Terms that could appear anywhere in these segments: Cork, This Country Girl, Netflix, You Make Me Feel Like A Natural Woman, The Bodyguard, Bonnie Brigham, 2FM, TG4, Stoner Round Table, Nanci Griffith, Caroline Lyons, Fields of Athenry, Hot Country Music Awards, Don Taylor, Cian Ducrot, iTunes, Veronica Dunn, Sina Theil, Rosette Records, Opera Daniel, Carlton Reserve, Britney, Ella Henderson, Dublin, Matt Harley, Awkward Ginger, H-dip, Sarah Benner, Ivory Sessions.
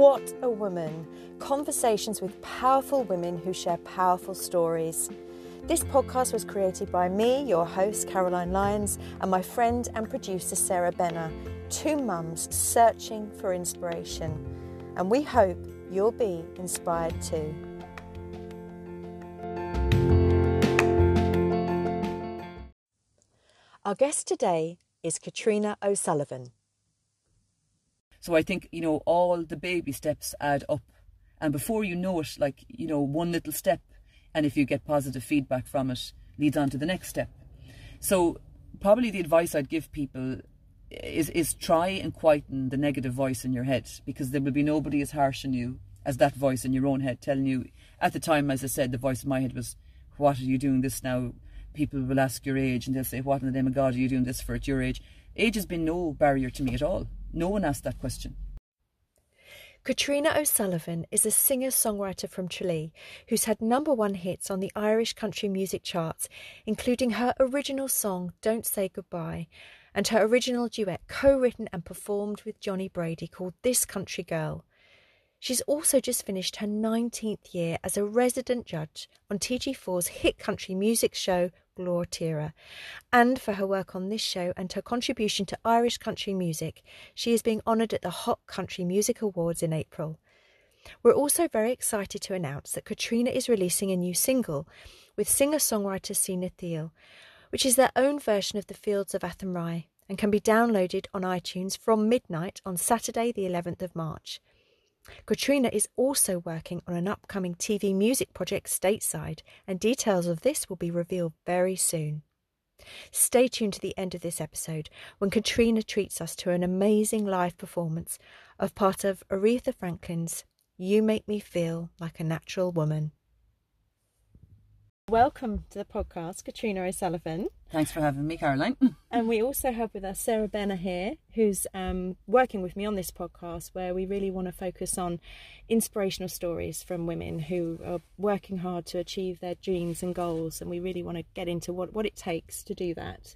What a woman! Conversations with powerful women who share powerful stories. This podcast was created by me, your host, Caroline Lyons, and my friend and producer, Sarah Benner, two mums searching for inspiration. And we hope you'll be inspired too. Our guest today is Caitriona O'Sullivan. So I think, you know, all the baby steps add up. And before you know it, like, you know, one little step, and if you get positive feedback from it, leads on to the next step. So probably the advice I'd give people is try and quieten the negative voice in your head, because there will be nobody as harsh on you as that voice in your own head telling you. At the time, as I said, the voice in my head was, what are you doing this now? People will ask your age and they'll say, what in the name of God are you doing this for at your age? Age has been no barrier to me at all. No one asked that question. Caitriona O'Sullivan is a singer-songwriter from Tralee who's had #1 hits on the Irish country music charts, including her original song Don't Say Goodbye and her original duet co-written and performed with Johnny Brady called This Country Girl. She's also just finished her 19th year as a resident judge on TG4's hit country music show Glór Tíre, and for her work on this show and her contribution to Irish country music, she is being honoured at the Hot Country Music Awards in April. We're also very excited to announce that Caitriona is releasing a new single with singer-songwriter Sina Theil, which is their own version of the Fields of Athenry and can be downloaded on iTunes from midnight on Saturday the 11th of March. Caitriona is also working on an upcoming TV music project stateside, and details of this will be revealed very soon. Stay tuned to the end of this episode when Caitriona treats us to an amazing live performance of part of Aretha Franklin's You Make Me Feel Like a Natural Woman. Welcome to the podcast, Caitriona O'Sullivan. Thanks for having me, Caroline. And we also have with us Sarah Benner here, who's working with me on this podcast, where we really want to focus on inspirational stories from women who are working hard to achieve their dreams and goals, and we really want to get into what it takes to do that.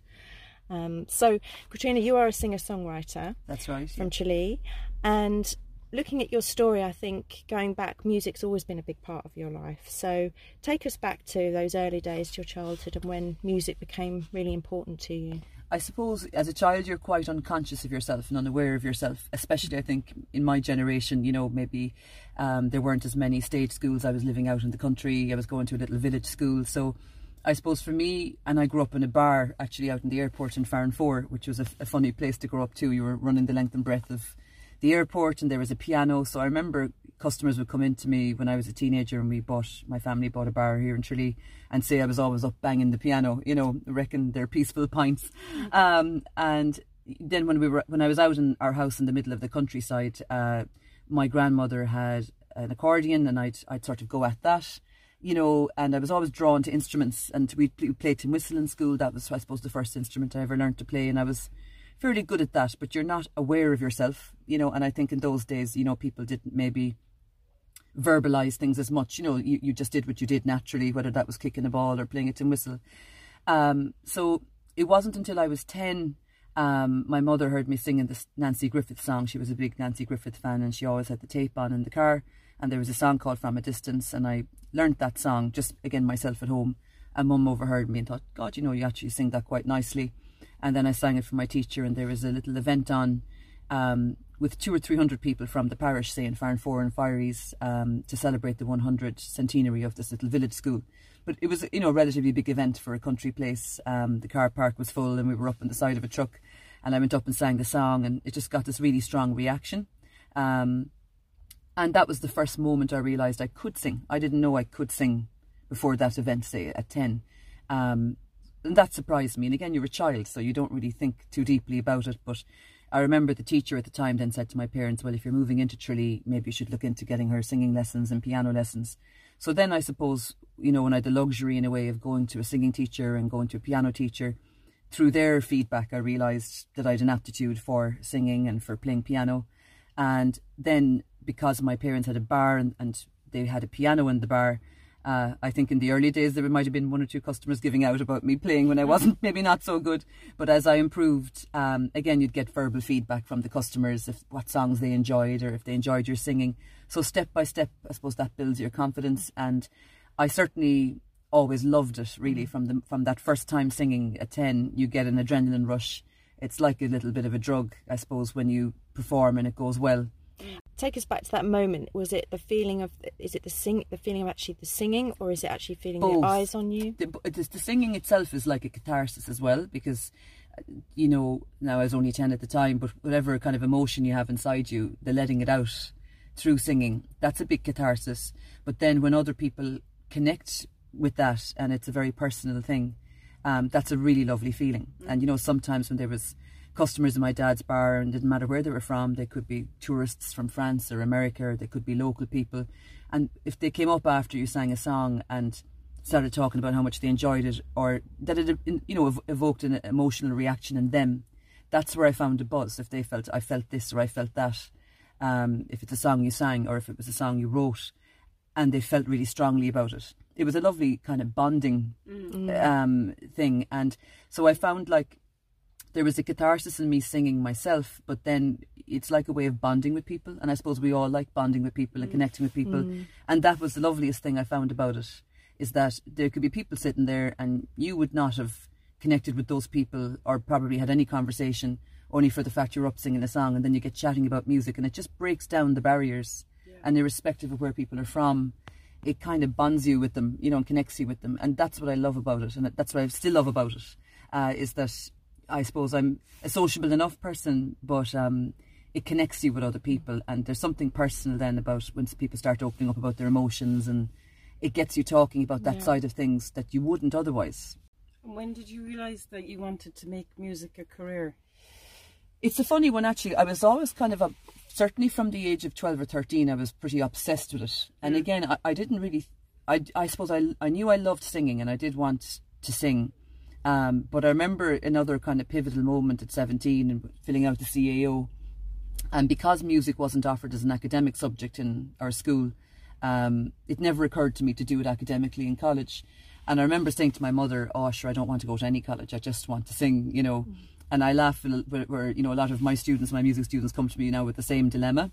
So, Caitriona, you are a singer-songwriter. That's right. From Tralee. And looking at your story, I think going back, music's always been a big part of your life. So take us back to those early days, to your childhood, and when music became really important to you. I suppose as a child you're quite unconscious of yourself and unaware of yourself, especially I think in my generation, you know, maybe there weren't as many stage schools. I was living out in the country, I was going to a little village school. So I suppose for me, and I grew up in a bar actually out in the airport in Farranfore, which was a funny place to grow up to. You were running the length and breadth of the airport, and there was a piano. So I remember customers would come in to me when I was a teenager, and my family bought a bar here in Tralee, and say I was always up banging the piano, you know, wrecking their peaceful pints. And then when I was out in our house in the middle of the countryside, my grandmother had an accordion, and I'd sort of go at that, you know, and I was always drawn to instruments. And we played tin whistle in school. That was, I suppose, the first instrument I ever learned to play, and I was fairly good at that, but you're not aware of yourself, you know. And I think in those days, you know, people didn't maybe verbalise things as much, you know. You just did what you did naturally, whether that was kicking a ball or playing a tin whistle. So it wasn't until I was 10, my mother heard me singing this Nanci Griffith song. She was a big Nanci Griffith fan, and she always had the tape on in the car, and there was a song called From a Distance, and I learned that song just again myself at home, and Mum overheard me and thought, God, you know, you actually sing that quite nicely. And then I sang it for my teacher, and there was a little event on with 200 or 300 people from the parish, say in Farranfore and Fireys, to celebrate the 100th centenary of this little village school. But it was, you know, a relatively big event for a country place. The car park was full, and we were up on the side of a truck, and I went up and sang the song, and it just got this really strong reaction. And that was the first moment I realised I could sing. I didn't know I could sing before that event, say at 10. And that surprised me. And again, you're a child, so you don't really think too deeply about it. But I remember the teacher at the time then said to my parents, well, if you're moving into Tralee, maybe you should look into getting her singing lessons and piano lessons. So then I suppose, you know, when I had the luxury in a way of going to a singing teacher and going to a piano teacher, through their feedback, I realised that I had an aptitude for singing and for playing piano. And then because my parents had a bar and they had a piano in the bar, I think in the early days there might have been one or two customers giving out about me playing when I wasn't maybe not so good, but as I improved, again you'd get verbal feedback from the customers if what songs they enjoyed or if they enjoyed your singing. So step by step, I suppose that builds your confidence, and I certainly always loved it really from that first time singing at 10. You get an adrenaline rush. It's like a little bit of a drug, I suppose, when you perform and it goes well. Take us back to that moment. Was it the feeling of, is it the feeling of actually the singing, or is it actually feeling both. The eyes on you? The singing itself is like a catharsis as well, because, you know, now I was only 10 at the time, but whatever kind of emotion you have inside you, the letting it out through singing, that's a big catharsis. But then when other people connect with that and it's a very personal thing, that's a really lovely feeling. And, you know, sometimes when there was customers in my dad's bar, and it didn't matter where they were from, they could be tourists from France or America, or they could be local people, and if they came up after you sang a song and started talking about how much they enjoyed it, or that it, you know, evoked an emotional reaction in them, that's where I found a buzz. If they felt, I felt this or I felt that, if it's a song you sang or if it was a song you wrote, and they felt really strongly about it. It was a lovely kind of bonding thing. And so I found like there was a catharsis in me singing myself, but then it's like a way of bonding with people. And I suppose we all like bonding with people and connecting with people. And that was the loveliest thing I found about it, is that there could be people sitting there and you would not have connected with those people or probably had any conversation, only for the fact you're up singing a song, and then you get chatting about music, and it just breaks down the barriers. Yeah. And irrespective of where people are from, it kind of bonds you with them, you know, and connects you with them. And that's what I love about it. And that's what I still love about it, is that I suppose I'm a sociable enough person, but it connects you with other people. And there's something personal then about when people start opening up about their emotions, and it gets you talking about that side of things that you wouldn't otherwise. When did you realise that you wanted to make music a career? It's a funny one, actually. I was always kind of, certainly from the age of 12 or 13, I was pretty obsessed with it. And again, I didn't really, I suppose I knew I loved singing and I did want to sing. But I remember another kind of pivotal moment at 17 and filling out the CAO. And because music wasn't offered as an academic subject in our school, it never occurred to me to do it academically in college. And I remember saying to my mother, oh, sure, I don't want to go to any college. I just want to sing, you know. And I laugh where, you know, a lot of my students, my music students, come to me now with the same dilemma.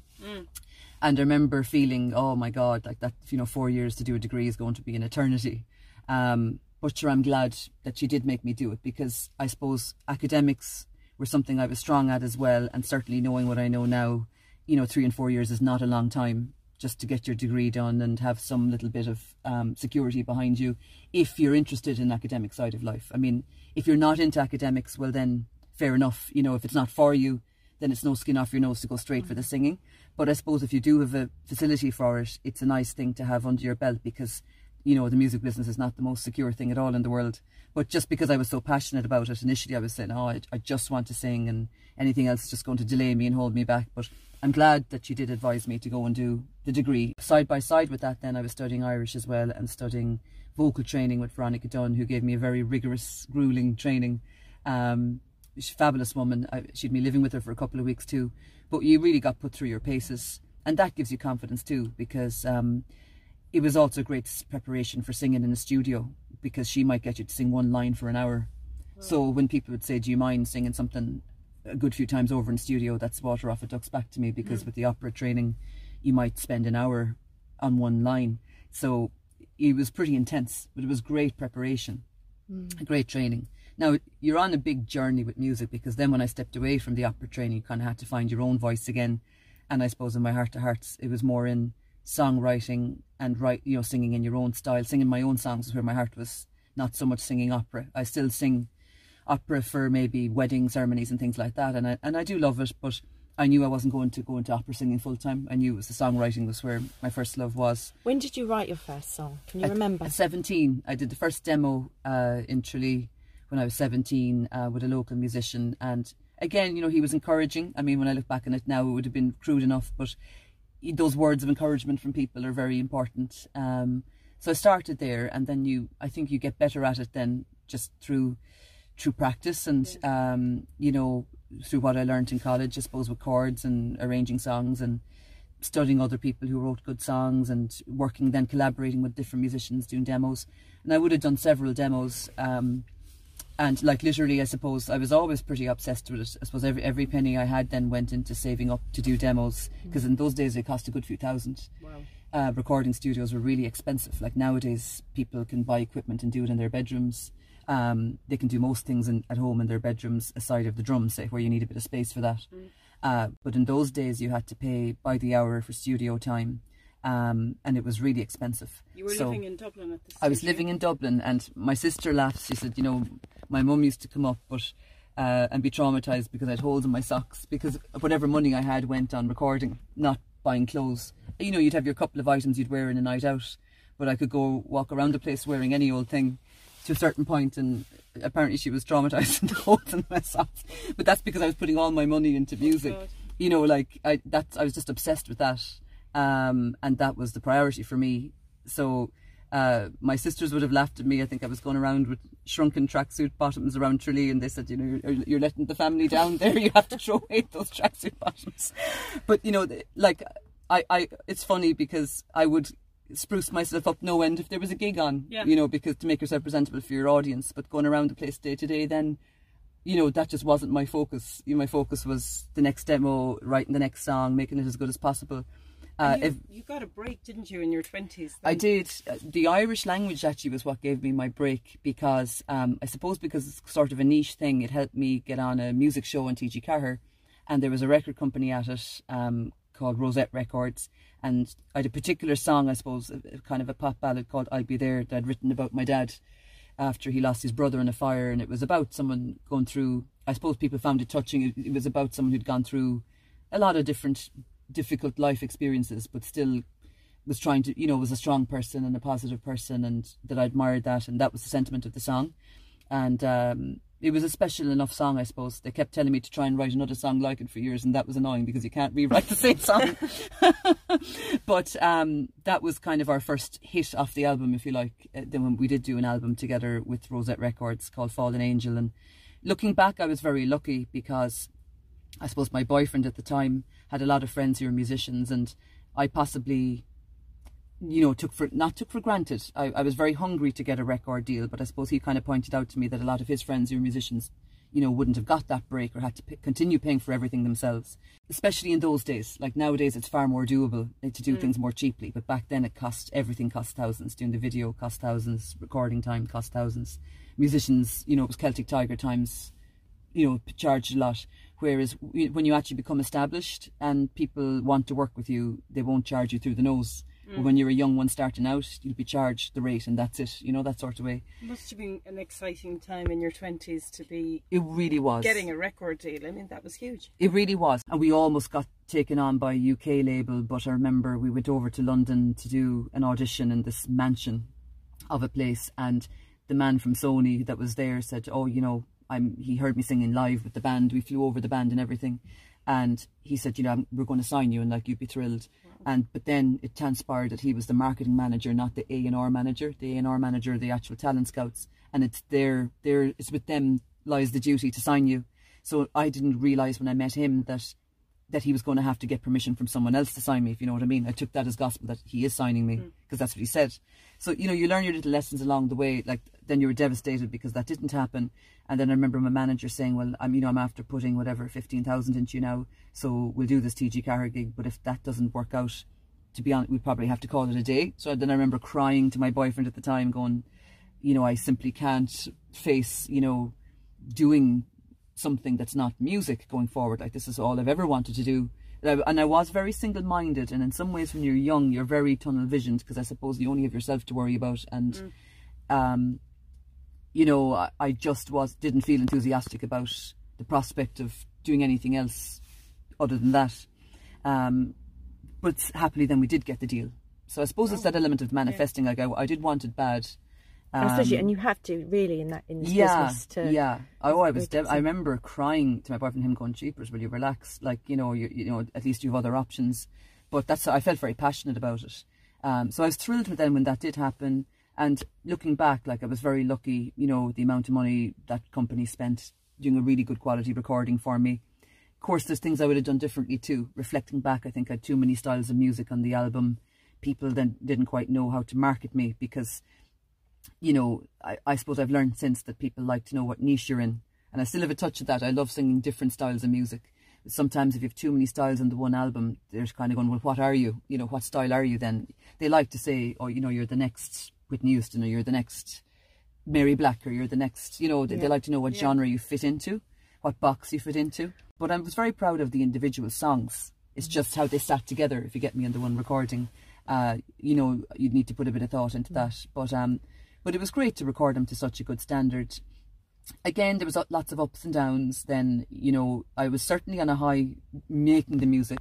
And I remember feeling, oh my God, like that, you know, 4 years to do a degree is going to be an eternity. But sure, I'm glad that she did make me do it, because I suppose academics were something I was strong at as well. And certainly knowing what I know now, you know, 3 and 4 years is not a long time just to get your degree done and have some little bit of security behind you if you're interested in the academic side of life. I mean, if you're not into academics, well then, fair enough. You know, if it's not for you, then it's no skin off your nose to go straight for the singing. But I suppose if you do have a facility for it, it's a nice thing to have under your belt, because you know, the music business is not the most secure thing at all in the world. But just because I was so passionate about it, initially I was saying, oh, I just want to sing, and anything else is just going to delay me and hold me back. But I'm glad that she did advise me to go and do the degree. Side by side with that, then I was studying Irish as well, and studying vocal training with Veronica Dunn, who gave me a very rigorous, gruelling training. She's a fabulous woman. She'd been living with her for a couple of weeks too. But you really got put through your paces, and that gives you confidence too, because it was also great preparation for singing in the studio, because she might get you to sing one line for an hour. So when people would say, do you mind singing something a good few times over in the studio, that's water off a duck's back to me, because with the opera training, you might spend an hour on one line. So it was pretty intense, but it was great preparation, great training. Now, you're on a big journey with music, because then when I stepped away from the opera training, you kind of had to find your own voice again. And I suppose in my heart to hearts, it was more in songwriting and you know, singing in your own style. Singing my own songs is where my heart was, not so much singing opera. I still sing opera for maybe wedding ceremonies and things like that, and I do love it, but I knew I wasn't going to go into opera singing full time. I knew it was the songwriting was where my first love was. When did you write your first song? Can you remember? At 17. I did the first demo in Tralee when I was 17 with a local musician, and again, you know, he was encouraging. I mean, when I look back on it now, it would have been crude enough, but those words of encouragement from people are very important. So I started there, and then I think you get better at it then just through practice, and you know, through what I learned in college, I suppose, with chords and arranging songs and studying other people who wrote good songs and working, then collaborating with different musicians, doing demos. And I would have done several demos. And like literally, I suppose, I was always pretty obsessed with it. I suppose every penny I had then went into saving up to do demos, because in those days it cost a good few thousand. Wow. Recording studios were really expensive. Like nowadays, people can buy equipment and do it in their bedrooms. They can do most things at home in their bedrooms, aside of the drums, say, where you need a bit of space for that. Mm. But in those days, you had to pay by the hour for studio time. And it was really expensive. You were living in Dublin at this time? I was living in Dublin, and my sister laughed. She said, you know, my mum used to come up and be traumatised because I'd holes in my socks, because whatever money I had went on recording, not buying clothes. You know, you'd have your couple of items you'd wear in a night out, but I could go walk around the place wearing any old thing to a certain point, and apparently she was traumatised and holes in my socks. But that's because I was putting all my money into music. Oh, you know, like, I was just obsessed with that. And that was the priority for me. So my sisters would have laughed at me. I think I was going around with shrunken tracksuit bottoms around Tralee, and they said, you know, you're letting the family down there, you have to throw away those tracksuit bottoms. But you know, like it's funny because I would spruce myself up no end if there was a gig on, yeah. You know, because to make yourself presentable for your audience. But going around the place day to day, then, you know, that just wasn't my focus. You know, my focus was the next demo, writing the next song, making it as good as possible. You got a break, didn't you, in your 20s? I did. The Irish language actually was what gave me my break, because I suppose because it's sort of a niche thing, it helped me get on a music show on TG4, and there was a record company at it called Rosette Records, and I had a particular song, I suppose, kind of a pop ballad called I'll Be There, that I'd written about my dad after he lost his brother in a fire, and it was about someone going through, I suppose people found it touching, it was about someone who'd gone through a lot of different difficult life experiences, but still was trying to, you know, was a strong person and a positive person, and that I admired that, and that was the sentiment of the song. And it was a special enough song, I suppose. They kept telling me to try and write another song like it for years, and that was annoying because you can't rewrite the same song. But that was kind of our first hit off the album, if you like. Then we did do an album together with Rosette Records called Fallen Angel, and looking back, I was very lucky because I suppose my boyfriend at the time had a lot of friends who were musicians, and I possibly, you know, took for granted. I was very hungry to get a record deal, but I suppose he kind of pointed out to me that a lot of his friends who were musicians, you know, wouldn't have got that break or had to continue paying for everything themselves, especially in those days. Like nowadays, it's far more doable to do things more cheaply, but back then everything cost thousands. Doing the video cost thousands, recording time cost thousands. Musicians, you know, it was Celtic Tiger times, you know, charged a lot. Whereas when you actually become established and people want to work with you, they won't charge you through the nose. But when you're a young one starting out, you'll be charged the rate, and that's it, you know, that sort of way. It must have been an exciting time in your 20s to be... It really was. ...getting a record deal. I mean, that was huge. It really was. And we almost got taken on by a UK label, but I remember we went over to London to do an audition in this mansion of a place, and the man from Sony that was there said, oh, you know, he heard me singing live with the band. We flew over the band and everything, and he said, you know, we're going to sign you, and like you'd be thrilled. Wow. But then it transpired that he was the marketing manager, not the A&R manager. The A&R manager are the actual talent scouts, and it's it's with them lies the duty to sign you. So I didn't realise when I met him that he was going to have to get permission from someone else to sign me, if you know what I mean. I took that as gospel that he is signing me, because that's what he said. So, you know, you learn your little lessons along the way. Like, then you were devastated because that didn't happen. And then I remember my manager saying, well, I'm after putting whatever 15,000 into you now, so we'll do this TG4 gig, but if that doesn't work out, to be honest, we probably have to call it a day. So then I remember crying to my boyfriend at the time going, you know, I simply can't face, you know, doing something that's not music going forward. Like, this is all I've ever wanted to do. And I was very single-minded, and in some ways when you're young you're very tunnel-visioned, because I suppose you only have yourself to worry about, and you know, I just didn't feel enthusiastic about the prospect of doing anything else other than that. But happily then we did get the deal, so I suppose it's that element of manifesting. Yeah. Like I did want it bad. Especially, and you have to really in this business to... Yeah. Oh, I remember crying to my boyfriend, him going, jeepers, will you relax? Like, you know, you know, at least you have other options. But that's, I felt very passionate about it. So I was thrilled with them when that did happen. And looking back, like, I was very lucky, you know, the amount of money that company spent doing a really good quality recording for me. Of course, there's things I would have done differently too. Reflecting back, I think I had too many styles of music on the album. People then didn't quite know how to market me because, you know, I suppose I've learned since that people like to know what niche you're in. And I still have a touch of that. I love singing different styles of music. Sometimes if you have too many styles on the one album, they're kind of going, well, what are you? You know, what style are you then? They like to say, oh, you know, you're the next Whitney Houston, or you're the next Mary Black, or you're the next, you know, they like to know what genre you fit into, what box you fit into. But I was very proud of the individual songs. It's just how they sat together, if you get me, on the one recording. You know, you'd need to put a bit of thought into that. But it was great to record them to such a good standard. Again, there was lots of ups and downs. Then, you know, I was certainly on a high making the music,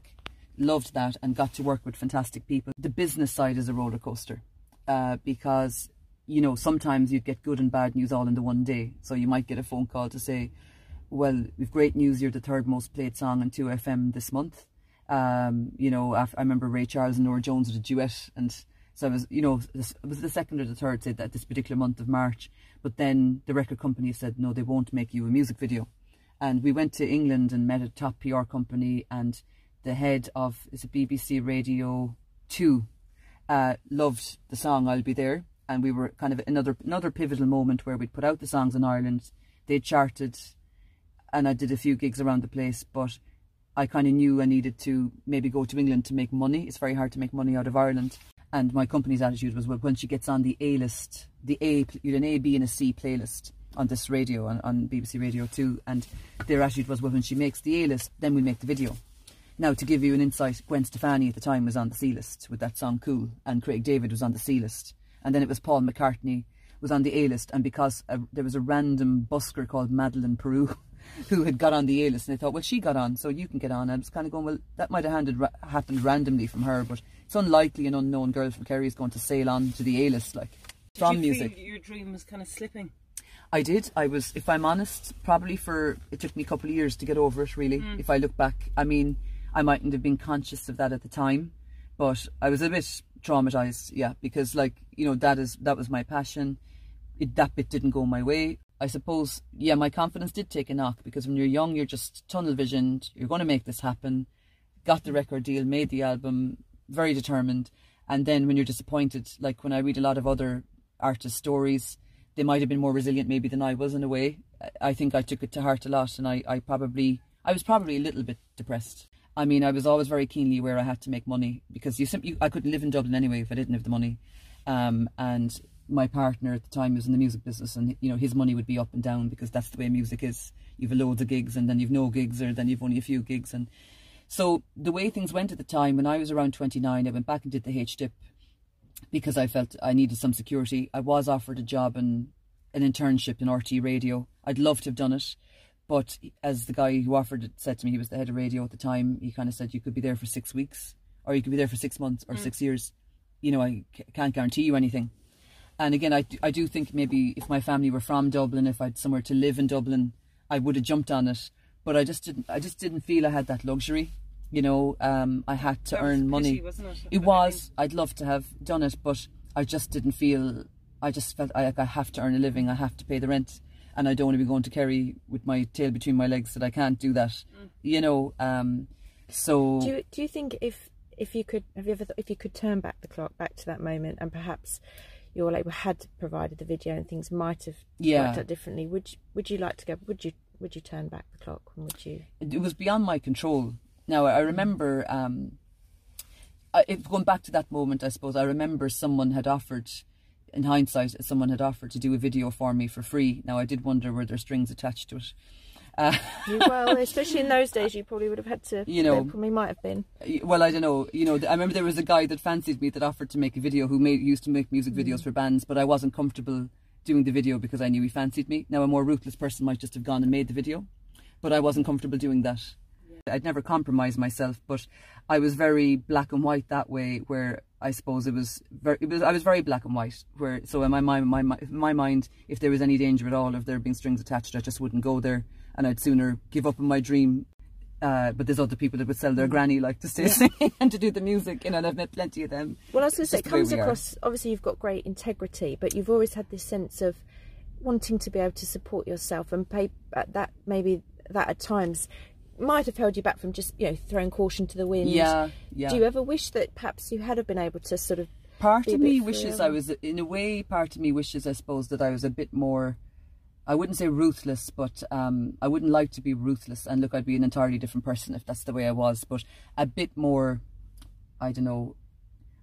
loved that, and got to work with fantastic people. The business side is a roller coaster because, you know, sometimes you'd get good and bad news all in the one day. So you might get a phone call to say, well, we've great news, you're the third most played song on 2FM this month. You know, I remember Ray Charles and Nora Jones did a duet, and so I was, you know, it was the second or the third, said that this particular month of March. But then the record company said, no, they won't make you a music video. And we went to England and met a top PR company, and the head of, it's a BBC Radio 2, loved the song I'll Be There. And we were kind of another pivotal moment where we'd put out the songs in Ireland. They charted, and I did a few gigs around the place, but I kind of knew I needed to maybe go to England to make money. It's very hard to make money out of Ireland. And my company's attitude was, well, when she gets on the A-list, you had an A, B and a C playlist on this radio, on BBC Radio 2. And their attitude was, well, when she makes the A-list, then we make the video. Now, to give you an insight, Gwen Stefani at the time was on the C-list with that song Cool. And Craig David was on the C-list. And then it was Paul McCartney was on the A-list. And because there was a random busker called Madeleine Peru who had got on the A-list, and they thought, well, she got on, so you can get on. And I was kind of going, well, that might have happened randomly from her, but it's unlikely an unknown girl from Kerry is going to sail on to the A-list, like, from music. Did you feel your dream was kind of slipping? I did. I was, if I'm honest, probably it took me a couple of years to get over it, really, if I look back. I mean, I mightn't have been conscious of that at the time, but I was a bit traumatised, yeah, because, like, you know, that was my passion. That bit didn't go my way. I suppose, yeah, my confidence did take a knock, because when you're young, you're just tunnel visioned. You're going to make this happen. Got the record deal, made the album, very determined. And then when you're disappointed, like when I read a lot of other artist stories, they might have been more resilient maybe than I was in a way. I think I took it to heart a lot, and I was probably a little bit depressed. I mean, I was always very keenly aware I had to make money, because I couldn't live in Dublin anyway if I didn't have the money. And my partner at the time was in the music business, and, you know, his money would be up and down, because that's the way music is. You've loads of gigs, and then you've no gigs, or then you've only a few gigs. And so the way things went at the time, when I was around 29, I went back and did the H-Dip because I felt I needed some security. I was offered a job and an internship in RT Radio. I'd love to have done it, but as the guy who offered it said to me, he was the head of radio at the time, he kind of said, you could be there for 6 weeks, or you could be there for 6 months, or 6 years. You know, I can't guarantee you anything. And again, I do think maybe if my family were from Dublin, if I'd somewhere to live in Dublin, I would have jumped on it. But I just didn't feel I had that luxury, you know. I had to earn money. Pity, wasn't it? It was. I'd love to have done it, but I just didn't feel. I just felt I have to earn a living. I have to pay the rent, and I don't want to be going to Kerry with my tail between my legs that I can't do that, you know. So do you think if you could if you could turn back the clock back to that moment, and perhaps your label had provided the video and things might have worked out differently, would you like to go, would you turn back the clock, and would you? It was beyond my control. Now, I remember going back to that moment, I suppose I remember someone had offered, in hindsight, someone had offered to do a video for me for free. Now, I did wonder, were there strings attached to it? Well, especially in those days, you probably would have had to, you know, probably might have been. Well, I don't know. You know, I remember there was a guy that fancied me that offered to make a video who used to make music videos for bands, but I wasn't comfortable doing the video because I knew he fancied me. Now, a more ruthless person might just have gone and made the video, but I wasn't comfortable doing that. Yeah. I'd never compromised myself, but I was very black and white that way, where I suppose I was very black and white, where, so in my mind, if there was any danger at all of there being strings attached, I just wouldn't go there. And I'd sooner give up on my dream. But there's other people that would sell their granny, like, to stay singing and to do the music, you know, and I've met plenty of them. Well, I was going to say, it comes across, obviously you've got great integrity, but you've always had this sense of wanting to be able to support yourself, and pay, at that, maybe that at times might have held you back from just, you know, throwing caution to the wind. Yeah, yeah. Do you ever wish that perhaps you had been able to sort of... Part of me wishes I was, in a way, part of me wishes, I suppose, that I was a bit more, I wouldn't say ruthless, but I wouldn't like to be ruthless. And look, I'd be an entirely different person if that's the way I was, but a bit more, I don't know,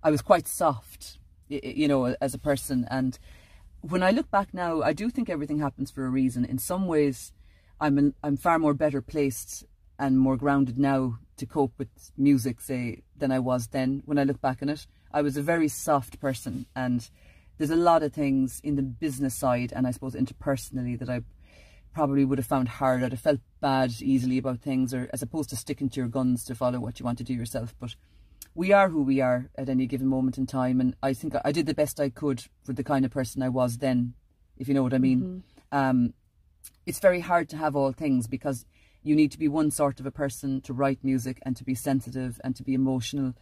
I was quite soft, you know, as a person. And when I look back now, I do think everything happens for a reason. In some ways, I'm far more better placed and more grounded now to cope with music, say, than I was then. When I look back on it, I was a very soft person, and there's a lot of things in the business side and I suppose interpersonally that I probably would have found hard. I'd have felt bad easily about things, or as opposed to sticking to your guns to follow what you want to do yourself. But we are who we are at any given moment in time, and I think I did the best I could for the kind of person I was then, if you know what I mean. Mm-hmm. It's very hard to have all things, because you need to be one sort of a person to write music and to be sensitive and to be emotional.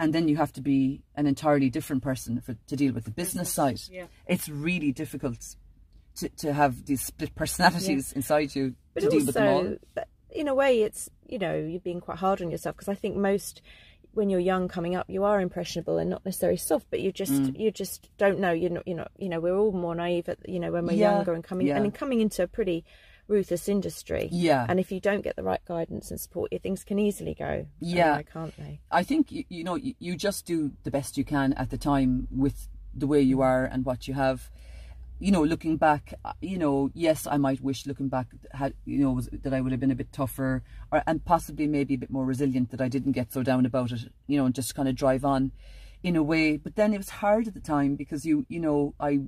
And then you have to be an entirely different person to deal with the business side. Yeah. It's really difficult to have these split personalities inside you to deal with them all. But in a way, it's, you know, you're being quite hard on yourself, because I think most, when you're young coming up, you are impressionable and not necessarily soft, but you just you just don't know. You're not, you know, we're all more naive at, you know, when we're younger, and coming into a pretty ruthless industry, and if you don't get the right guidance and support, things can easily go can't they? I think you just do the best you can at the time with the way you are and what you have. You know, looking back, you know, yes, I might wish looking back had, you know, that I would have been a bit tougher, or and possibly maybe a bit more resilient, that I didn't get so down about it, you know, and just kind of drive on in a way. But then it was hard at the time, because you know, I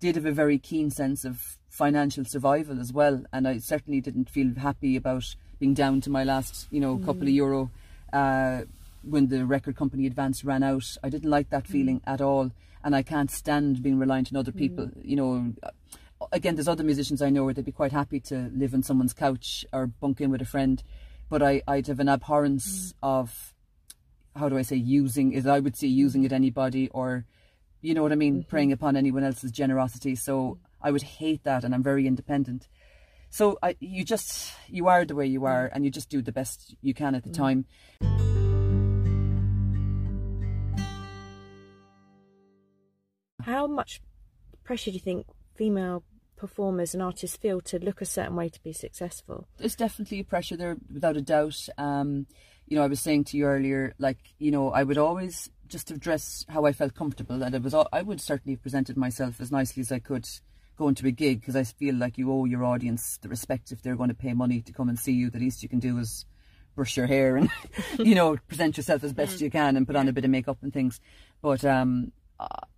did have a very keen sense of financial survival as well, and I certainly didn't feel happy about being down to my last, you know, couple of euro when the record company advance ran out. I didn't like that feeling at all, and I can't stand being reliant on other people. You know, again, there's other musicians I know where they'd be quite happy to live on someone's couch or bunk in with a friend, but I'd have an abhorrence of, how do I say, using at anybody, or you know what I mean, preying upon anyone else's generosity. So I would hate that, and I'm very independent. So you are the way you are, and you just do the best you can at the time. How much pressure do you think female performers and artists feel to look a certain way to be successful? There's definitely a pressure there, without a doubt. You know, I was saying to you earlier, like, you know, I would always just have dressed how I felt comfortable, and I would certainly have presented myself as nicely as I could going to a gig, because I feel like you owe your audience the respect. If they're going to pay money to come and see you, the least you can do is brush your hair and, you know, present yourself as best you can and put on a bit of makeup and things. But,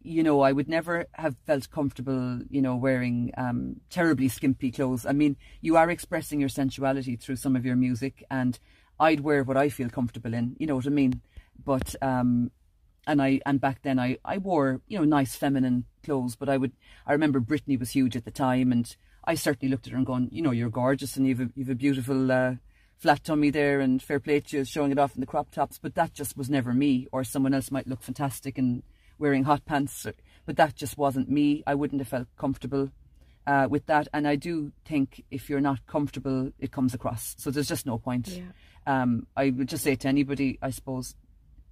you know, I would never have felt comfortable, you know, wearing terribly skimpy clothes. I mean, you are expressing your sensuality through some of your music, and I'd wear what I feel comfortable in, you know what I mean? But, and back then I wore, you know, nice feminine clothes, but I remember Britney was huge at the time, and I certainly looked at her and gone, you know, you're gorgeous, and you've a beautiful flat tummy there, and fair play to you, showing it off in the crop tops. But that just was never me. Or someone else might look fantastic and wearing hot pants, but that just wasn't me. I wouldn't have felt comfortable with that. And I do think if you're not comfortable, it comes across. So there's just no point. Yeah. I would just say to anybody, I suppose,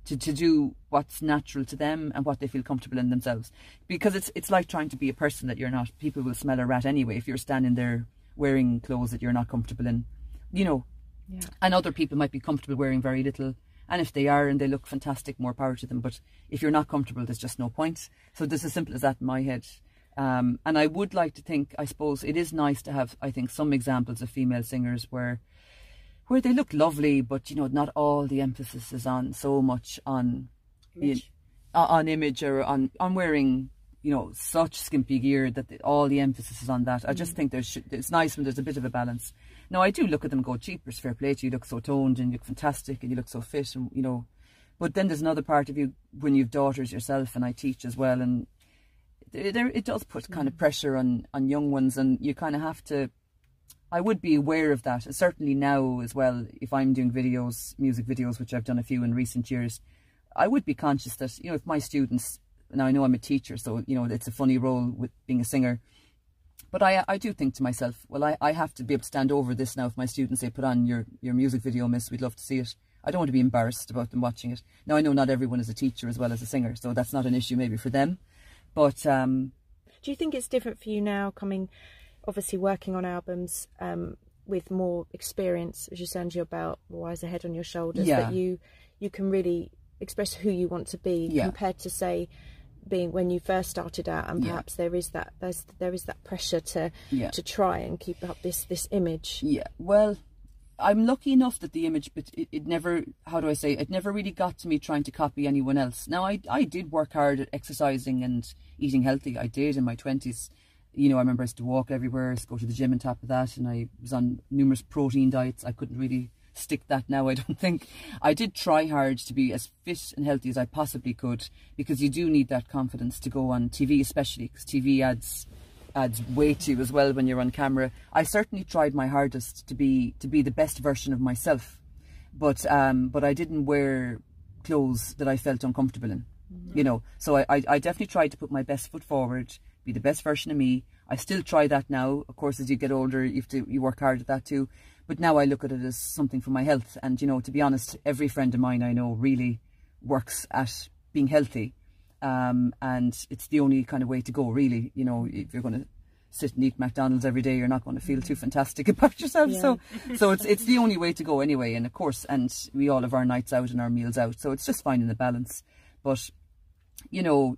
to do what's natural to them and what they feel comfortable in themselves, because it's like trying to be a person that you're not. People will smell a rat anyway if you're standing there wearing clothes that you're not comfortable in, you know. Yeah. And other people might be comfortable wearing very little, and if they are and they look fantastic, more power to them. But if you're not comfortable, there's just no point. So it's as simple as that in my head. And I would like to think, I suppose, it is nice to have, I think, some examples of female singers where they look lovely, but, you know, not all the emphasis is on so much on image, you know, on image, or on wearing, you know, such skimpy gear that all the emphasis is on that. I just think it's nice when there's a bit of a balance. Now, I do look at them and go, cheapers, fair play to you, look so toned and you look fantastic and you look so fit, and, you know. But then there's another part of you when you've daughters yourself, and I teach as well, and it does put kind of pressure on young ones, and you kind of have to... I would be aware of that, and certainly now as well, if I'm doing videos, music videos, which I've done a few in recent years, I would be conscious that, you know, if my students, and I know I'm a teacher, so, you know, it's a funny role with being a singer, But I do think to myself, well, I have to be able to stand over this now. If my students say, put on your music video, miss, we'd love to see it. I don't want to be embarrassed about them watching it. Now, I know not everyone is a teacher as well as a singer, so that's not an issue maybe for them. But do you think it's different for you now, coming, obviously working on albums with more experience, as you sound, you're about a wiser head on your shoulders, yeah, that you can really express who you want to be, yeah, compared to, say, being when you first started out, and perhaps, yeah, there is that pressure to, yeah, to try and keep up this image. Yeah, well, I'm lucky enough that the image, but it never, how do I say, it never really got to me trying to copy anyone else. Now, I did work hard at exercising and eating healthy. I did in my 20s. You know, I remember I used to walk everywhere, I used to go to the gym on top of that, and I was on numerous protein diets. I couldn't really stick that now, I don't think. I did try hard to be as fit and healthy as I possibly could, because you do need that confidence to go on TV, especially because TV adds weight to you as well when you're on camera. I certainly tried my hardest to be the best version of myself, but I didn't wear clothes that I felt uncomfortable in, mm-hmm, you know. So I definitely tried to put my best foot forward, be the best version of me. I still try that now. Of course, as you get older, you work hard at that too. But now I look at it as something for my health. And, you know, to be honest, every friend of mine I know really works at being healthy. And it's the only kind of way to go, really. You know, if you're going to sit and eat McDonald's every day, you're not going to feel too fantastic about yourself. Yeah. So it's the only way to go anyway. And of course, and we all have our nights out and our meals out. So it's just finding the balance. But, you know,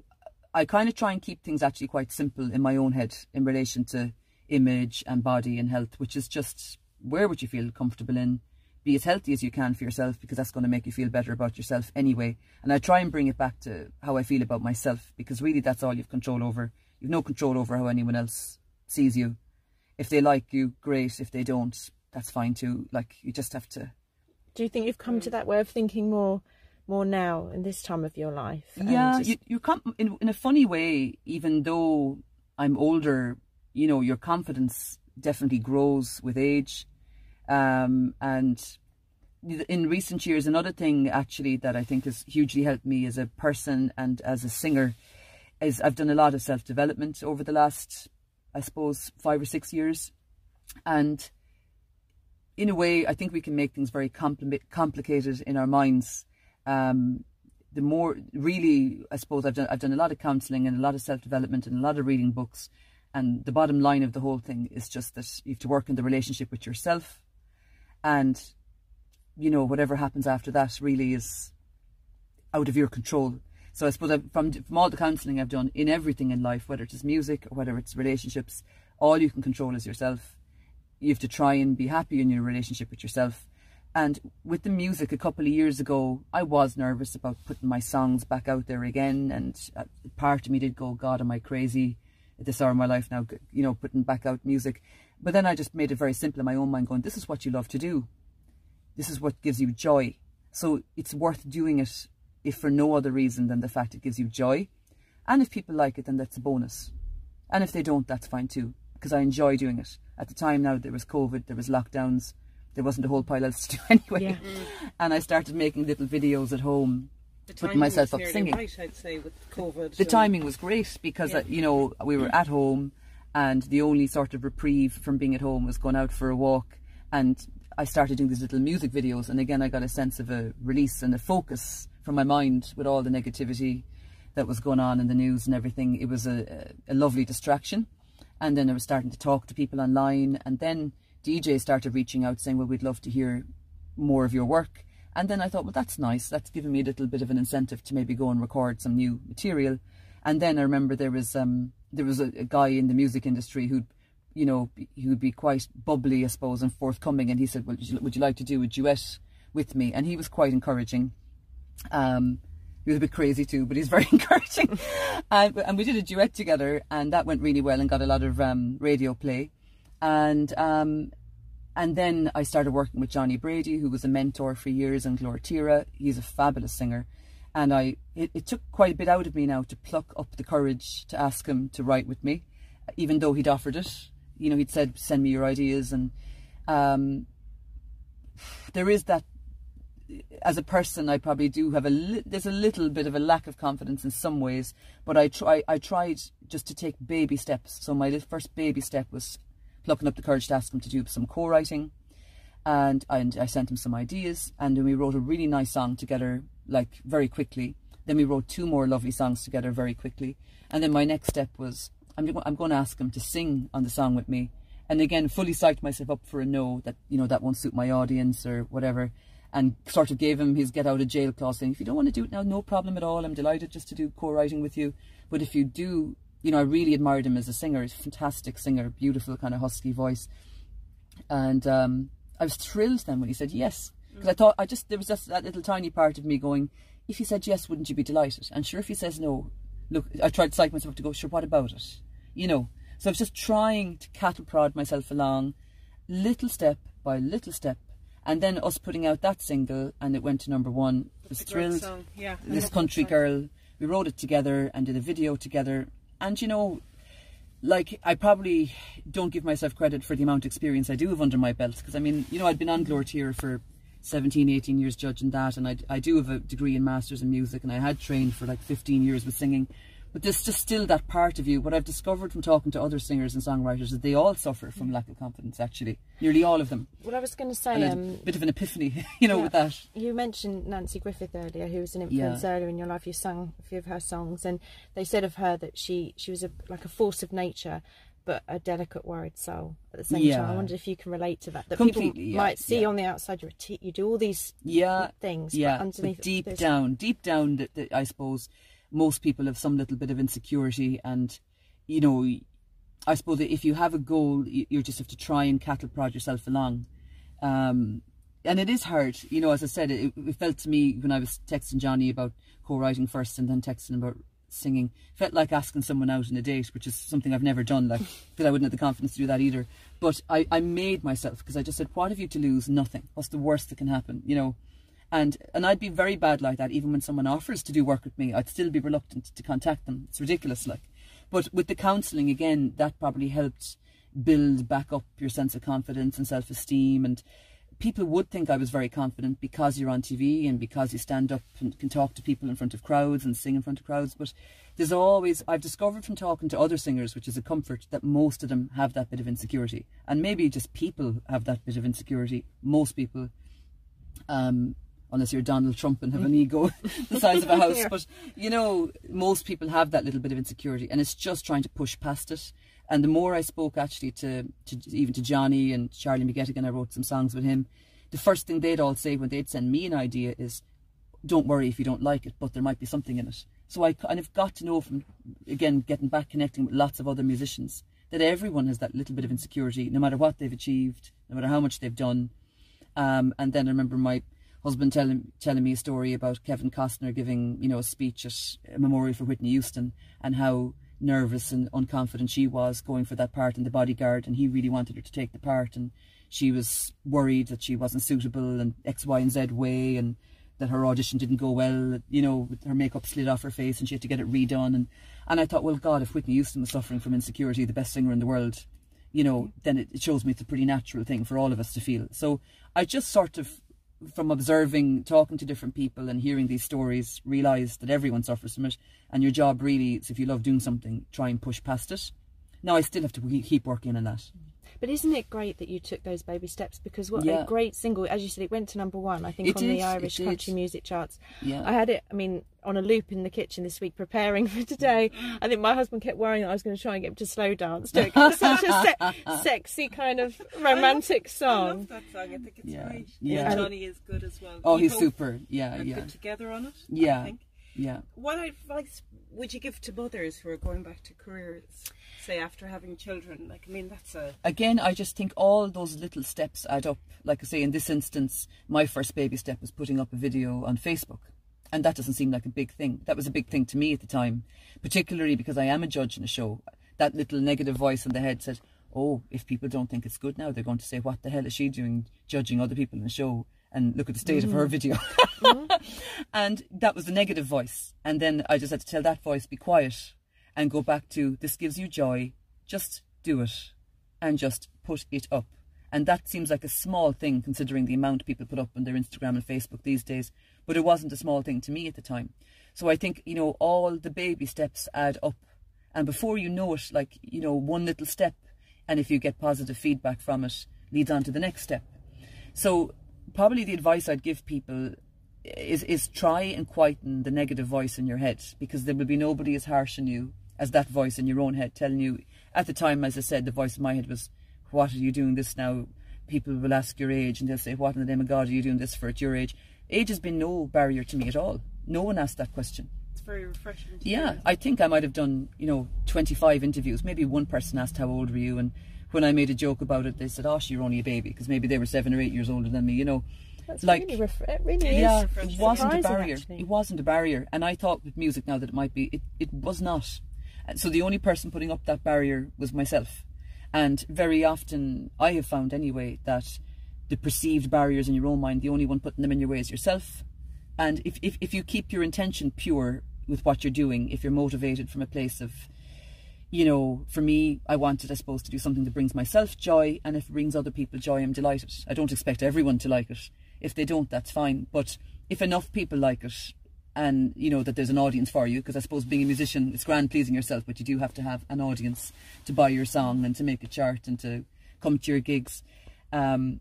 I kind of try and keep things actually quite simple in my own head in relation to image and body and health, which is just wear what you feel comfortable in, be as healthy as you can for yourself, because that's going to make you feel better about yourself anyway. And I try and bring it back to how I feel about myself, because really that's all you've control over. You've no control over how anyone else sees you. If they like you, great. If they don't, that's fine too. Like, you just have to. Do you think you've come to that way of thinking more now in this time of your life? Yeah, you come in a funny way. Even though I'm older, you know, your confidence definitely grows with age. And in recent years, another thing actually that I think has hugely helped me as a person and as a singer is I've done a lot of self-development over the last, I suppose, 5 or 6 years. And in a way, I think we can make things very complicated in our minds. The more really, I suppose, I've done a lot of counselling and a lot of self-development and a lot of reading books, and the bottom line of the whole thing is just that you have to work on the relationship with yourself, and, you know, whatever happens after that really is out of your control. So I suppose from all the counselling I've done, in everything in life, whether it's music or whether it's relationships, all you can control is yourself. You have to try and be happy in your relationship with yourself. And with the music, a couple of years ago, I was nervous about putting my songs back out there again. And part of me did go, God, am I crazy at this hour of my life now, you know, putting back out music. But then I just made it very simple in my own mind, going, this is what you love to do. This is what gives you joy. So it's worth doing it, if for no other reason than the fact it gives you joy. And if people like it, then that's a bonus. And if they don't, that's fine too, because I enjoy doing it. At the time now, there was COVID, there was lockdowns. There wasn't a whole pile else to do anyway. Yeah. Mm. And I started making little videos at home, putting myself up singing. Right, I'd say, with COVID. The timing was great, because, yeah, you know, we were at home, and the only sort of reprieve from being at home was going out for a walk. And I started doing these little music videos. And again, I got a sense of a release and a focus from my mind with all the negativity that was going on in the news and everything. It was a lovely distraction. And then I was starting to talk to people online. And then DJ started reaching out saying, well, we'd love to hear more of your work. And then I thought, well, that's nice. That's given me a little bit of an incentive to maybe go and record some new material. And then I remember there was a guy in the music industry who'd, you know, he would be quite bubbly, I suppose, and forthcoming. And he said, well, would you like to do a duet with me? And he was quite encouraging. He was a bit crazy too, but he's very encouraging. And we did a duet together, and that went really well and got a lot of radio play. And then I started working with Johnny Brady, who was a mentor for years, and Glór Tíre. He's a fabulous singer. And it took quite a bit out of me now to pluck up the courage to ask him to write with me, even though he'd offered it. You know, he'd said, send me your ideas. And there is that as a person, I probably do have there's a little bit of a lack of confidence in some ways, but I tried just to take baby steps. So my first baby step was plucking up the courage to ask him to do some co-writing, and I sent him some ideas, and then we wrote a really nice song together, like, very quickly. Then we wrote two more lovely songs together very quickly, and then my next step was I'm going to ask him to sing on the song with me, and again fully psyched myself up for a no, that, you know, that won't suit my audience or whatever, and sort of gave him his get out of jail clause, saying, if you don't want to do it now, no problem at all, I'm delighted just to do co-writing with you, but if you do, you know, I really admired him as a singer. He's a fantastic singer, beautiful kind of husky voice, and I was thrilled then when he said yes, because I thought, there was just that little tiny part of me going, if he said yes, wouldn't you be delighted? And sure, if he says no, look, I tried to psych myself to go, sure, what about it? You know, so I was just trying to cattle prod myself along, little step by little step, and then us putting out that single, and it went to #1. I was thrilled. Yeah, This Country Girl. We wrote it together and did a video together, and, you know, like, I probably don't give myself credit for the amount of experience I do have under my belt, because, I mean, you know, I'd been on Glór Tíre for 17, 18 years judging that, and I do have a degree in Masters in Music, and I had trained for like 15 years with singing, but there's just still that part of you. What I've discovered from talking to other singers and songwriters is that they all suffer from lack of confidence, actually, nearly all of them. Well, I was going to say... a bit of an epiphany, you know, yeah, with that. You mentioned Nanci Griffith earlier, who was an influence earlier in your life. You sung a few of her songs, and they said of her that she was like a force of nature, but a delicate, worried soul at the same time. I wondered if you can relate to that. That completely, people might see on the outside, you do all these things, but underneath... But deep down, that I suppose most people have some little bit of insecurity, and, you know, I suppose that if you have a goal, you just have to try and cattle prod yourself along. And it is hard, you know, as I said, it felt to me when I was texting Johnny about co-writing first and then texting about singing, felt like asking someone out on a date, which is something I've never done, like, because I wouldn't have the confidence to do that either. But I made myself, because I just said, what have you to lose? Nothing. What's the worst that can happen, you know? And I'd be very bad like that. Even when someone offers to do work with me, I'd still be reluctant to contact them. It's ridiculous, like. But with the counselling, again, that probably helped build back up your sense of confidence and self-esteem. And people would think I was very confident because you're on TV and because you stand up and can talk to people in front of crowds and sing in front of crowds. But there's always, I've discovered from talking to other singers, which is a comfort, that most of them have that bit of insecurity. And maybe just people have that bit of insecurity. Most people... unless you're Donald Trump and have an ego the size of a house. But, you know, most people have that little bit of insecurity, and it's just trying to push past it. And the more I spoke, actually, even to Johnny and Charlie McGettigan, I wrote some songs with him, the first thing they'd all say when they'd send me an idea is, don't worry if you don't like it, but there might be something in it. So I kind of got to know from, again, getting back, connecting with lots of other musicians, that everyone has that little bit of insecurity, no matter what they've achieved, no matter how much they've done. And then I remember my husband telling me a story about Kevin Costner giving, you know, a speech at a memorial for Whitney Houston, and how nervous and unconfident she was going for that part in The Bodyguard, and he really wanted her to take the part, and she was worried that she wasn't suitable and X, Y and Z way, and that her audition didn't go well, you know, with her makeup slid off her face and she had to get it redone. And I thought, well, God, if Whitney Houston was suffering from insecurity, the best singer in the world, you know, then it shows me it's a pretty natural thing for all of us to feel. So I just sort of, from observing, talking to different people and hearing these stories, realise that everyone suffers from it, and your job really is, if you love doing something, try and push past it. Now I still have to keep working on that. But isn't it great that you took those baby steps? Because what a great single, as you said, it went to #1, I think, on the Irish country music charts. Yeah. I had it, I mean, on a loop in the kitchen this week, preparing for today. I think my husband kept worrying that I was going to try and get him to slow dance to it. It's such a sexy kind of romantic song. I love that song. I think it's great. Yeah. And Johnny is good as well. Oh, he's super. Yeah, yeah. Good together on it. Yeah. I think. Yeah. What advice would you give to mothers who are going back to careers, say after having children? Like, I mean, that's a... Again, I just think all those little steps add up. Like I say, in this instance, my first baby step was putting up a video on Facebook. And that doesn't seem like a big thing. That was a big thing to me at the time, particularly because I am a judge in a show. That little negative voice in the head said, oh, if people don't think it's good now, they're going to say, what the hell is she doing judging other people in a show? And look at the state of her video. And that was the negative voice. And then I just had to tell that voice, be quiet, and go back to, this gives you joy, just do it, and just put it up. And that seems like a small thing considering the amount people put up on their Instagram and Facebook these days. But it wasn't a small thing to me at the time. So I think, you know, all the baby steps add up. And before you know it, like, you know, one little step, and if you get positive feedback from it, leads on to the next step. So probably the advice I'd give people is try and quieten the negative voice in your head, because there will be nobody as harsh on you as that voice in your own head telling you. At the time, as I said, the voice in my head was, what are you doing this now? People will ask your age and they'll say, what in the name of God are you doing this for at your age? Age has been no barrier to me at all. No one asked that question. It's very refreshing to hear. I think I might have done, you know, 25 interviews. Maybe one person asked, how old were you? And when I made a joke about it, they said, oh, you're only a baby, because maybe they were 7 or 8 years older than me, you know. That's like, it really is. It wasn't a barrier. Actually. It wasn't a barrier. And I thought with music now that it might be, it was not. And so the only person putting up that barrier was myself. And very often I have found anyway that the perceived barriers in your own mind, the only one putting them in your way is yourself. And if you keep your intention pure with what you're doing, if you're motivated from a place of, you know, for me, I wanted, I suppose, to do something that brings myself joy. And if it brings other people joy, I'm delighted. I don't expect everyone to like it. If they don't, that's fine. But if enough people like it, and you know that there's an audience for you, because I suppose being a musician, it's grand pleasing yourself, but you do have to have an audience to buy your song and to make a chart and to come to your gigs. You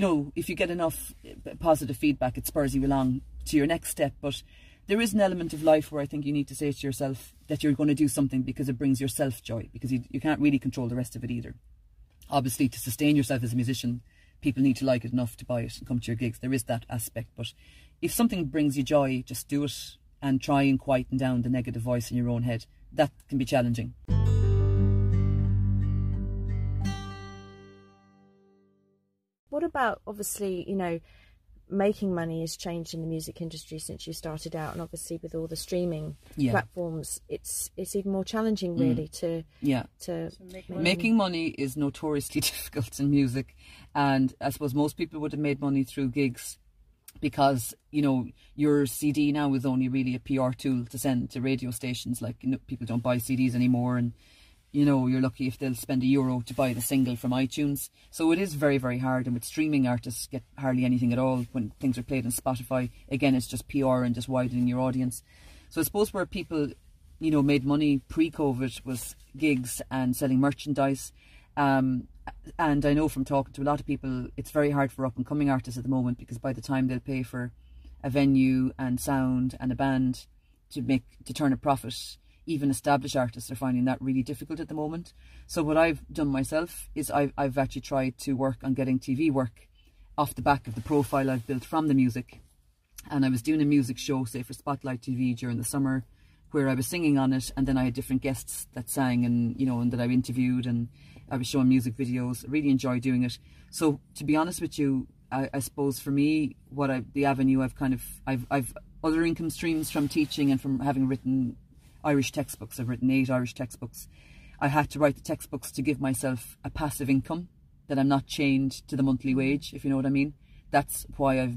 know, if you get enough positive feedback, it spurs you along to your next step. But there is an element of life where I think you need to say to yourself that you're going to do something because it brings yourself joy, because you can't really control the rest of it either. Obviously, to sustain yourself as a musician, people need to like it enough to buy it and come to your gigs. There is that aspect. But if something brings you joy, just do it, and try and quieten down the negative voice in your own head. That can be challenging. What about, obviously, you know, making money has changed in the music industry since you started out, and obviously with all the streaming platforms, it's even more challenging really to make money. Making money is notoriously difficult in music, and I suppose most people would have made money through gigs, because, you know, your CD now is only really a PR tool to send to radio stations. Like, you know, people don't buy CDs anymore, and you know, you're lucky if they'll spend €1 to buy the single from iTunes. So it is very, very hard. And with streaming, artists get hardly anything at all when things are played on Spotify. Again, it's just PR and just widening your audience. So I suppose where people, you know, made money pre-COVID was gigs and selling merchandise. And I know from talking to a lot of people, it's very hard for up-and-coming artists at the moment, because by the time they'll pay for a venue and sound and a band to turn a profit, even established artists are finding that really difficult at the moment. So what I've done myself is I've actually tried to work on getting TV work off the back of the profile I've built from the music. And I was doing a music show, say, for Spotlight TV during the summer, where I was singing on it, and then I had different guests that sang, and, you know, and that I interviewed, and I was showing music videos. I really enjoy doing it. So to be honest with you, I suppose for me, I've other income streams from teaching and from having written Irish textbooks. I've written 8 Irish textbooks. I had to write the textbooks to give myself a passive income, that I'm not chained to the monthly wage, if you know what I mean. That's why I've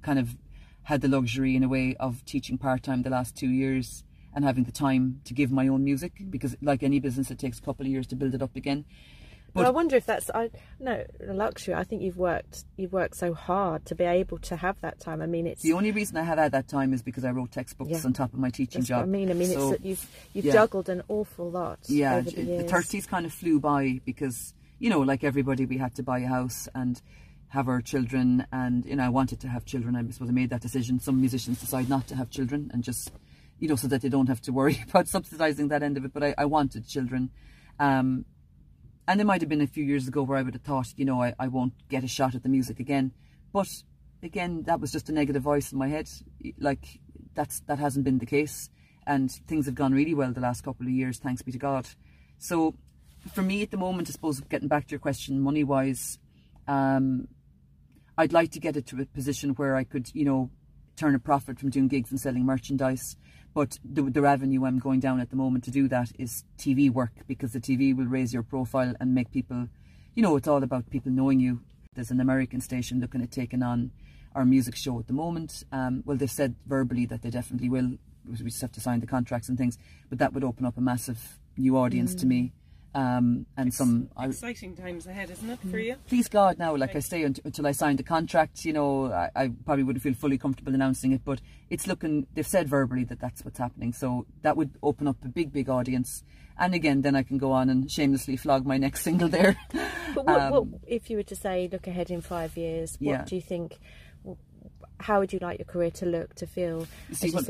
kind of had the luxury in a way of teaching part-time the last 2 years and having the time to give my own music, because like any business, it takes a couple of years to build it up again. But well, I wonder if that's a luxury. I think you've worked so hard to be able to have that time. I mean, it's the only reason I had that time is because I wrote textbooks on top of my teaching job. What I mean, so, it's that you've juggled an awful lot. Yeah, over the years. The 30s kind of flew by, because, you know, like everybody, we had to buy a house and have our children, and, you know, I wanted to have children. I suppose I made that decision. Some musicians decide not to have children and just, you know, so that they don't have to worry about subsidising that end of it. But I wanted children. And it might have been a few years ago where I would have thought, you know, I won't get a shot at the music again. But again, that was just a negative voice in my head. Like, that hasn't been the case. And things have gone really well the last couple of years, thanks be to God. So for me at the moment, I suppose, getting back to your question, money-wise, I'd like to get it to a position where I could, you know, turn a profit from doing gigs and selling merchandise. But the avenue I'm going down at the moment to do that is TV work, because the TV will raise your profile and make people, you know, it's all about people knowing you. There's an American station looking at taking on our music show at the moment. Well, they've said verbally that they definitely will. We just have to sign the contracts and things. But that would open up a massive new audience to me. Exciting times ahead, isn't it, for you? Please God, now, like, right. I say until I signed the contract, you know, I probably wouldn't feel fully comfortable announcing it, but it's looking, they've said verbally that that's what's happening, so that would open up a big, big audience. And again, then I can go on and shamelessly flog my next single there. But what, if you were to say, look ahead in 5 years, what do you think, how would you like your career to look, to feel,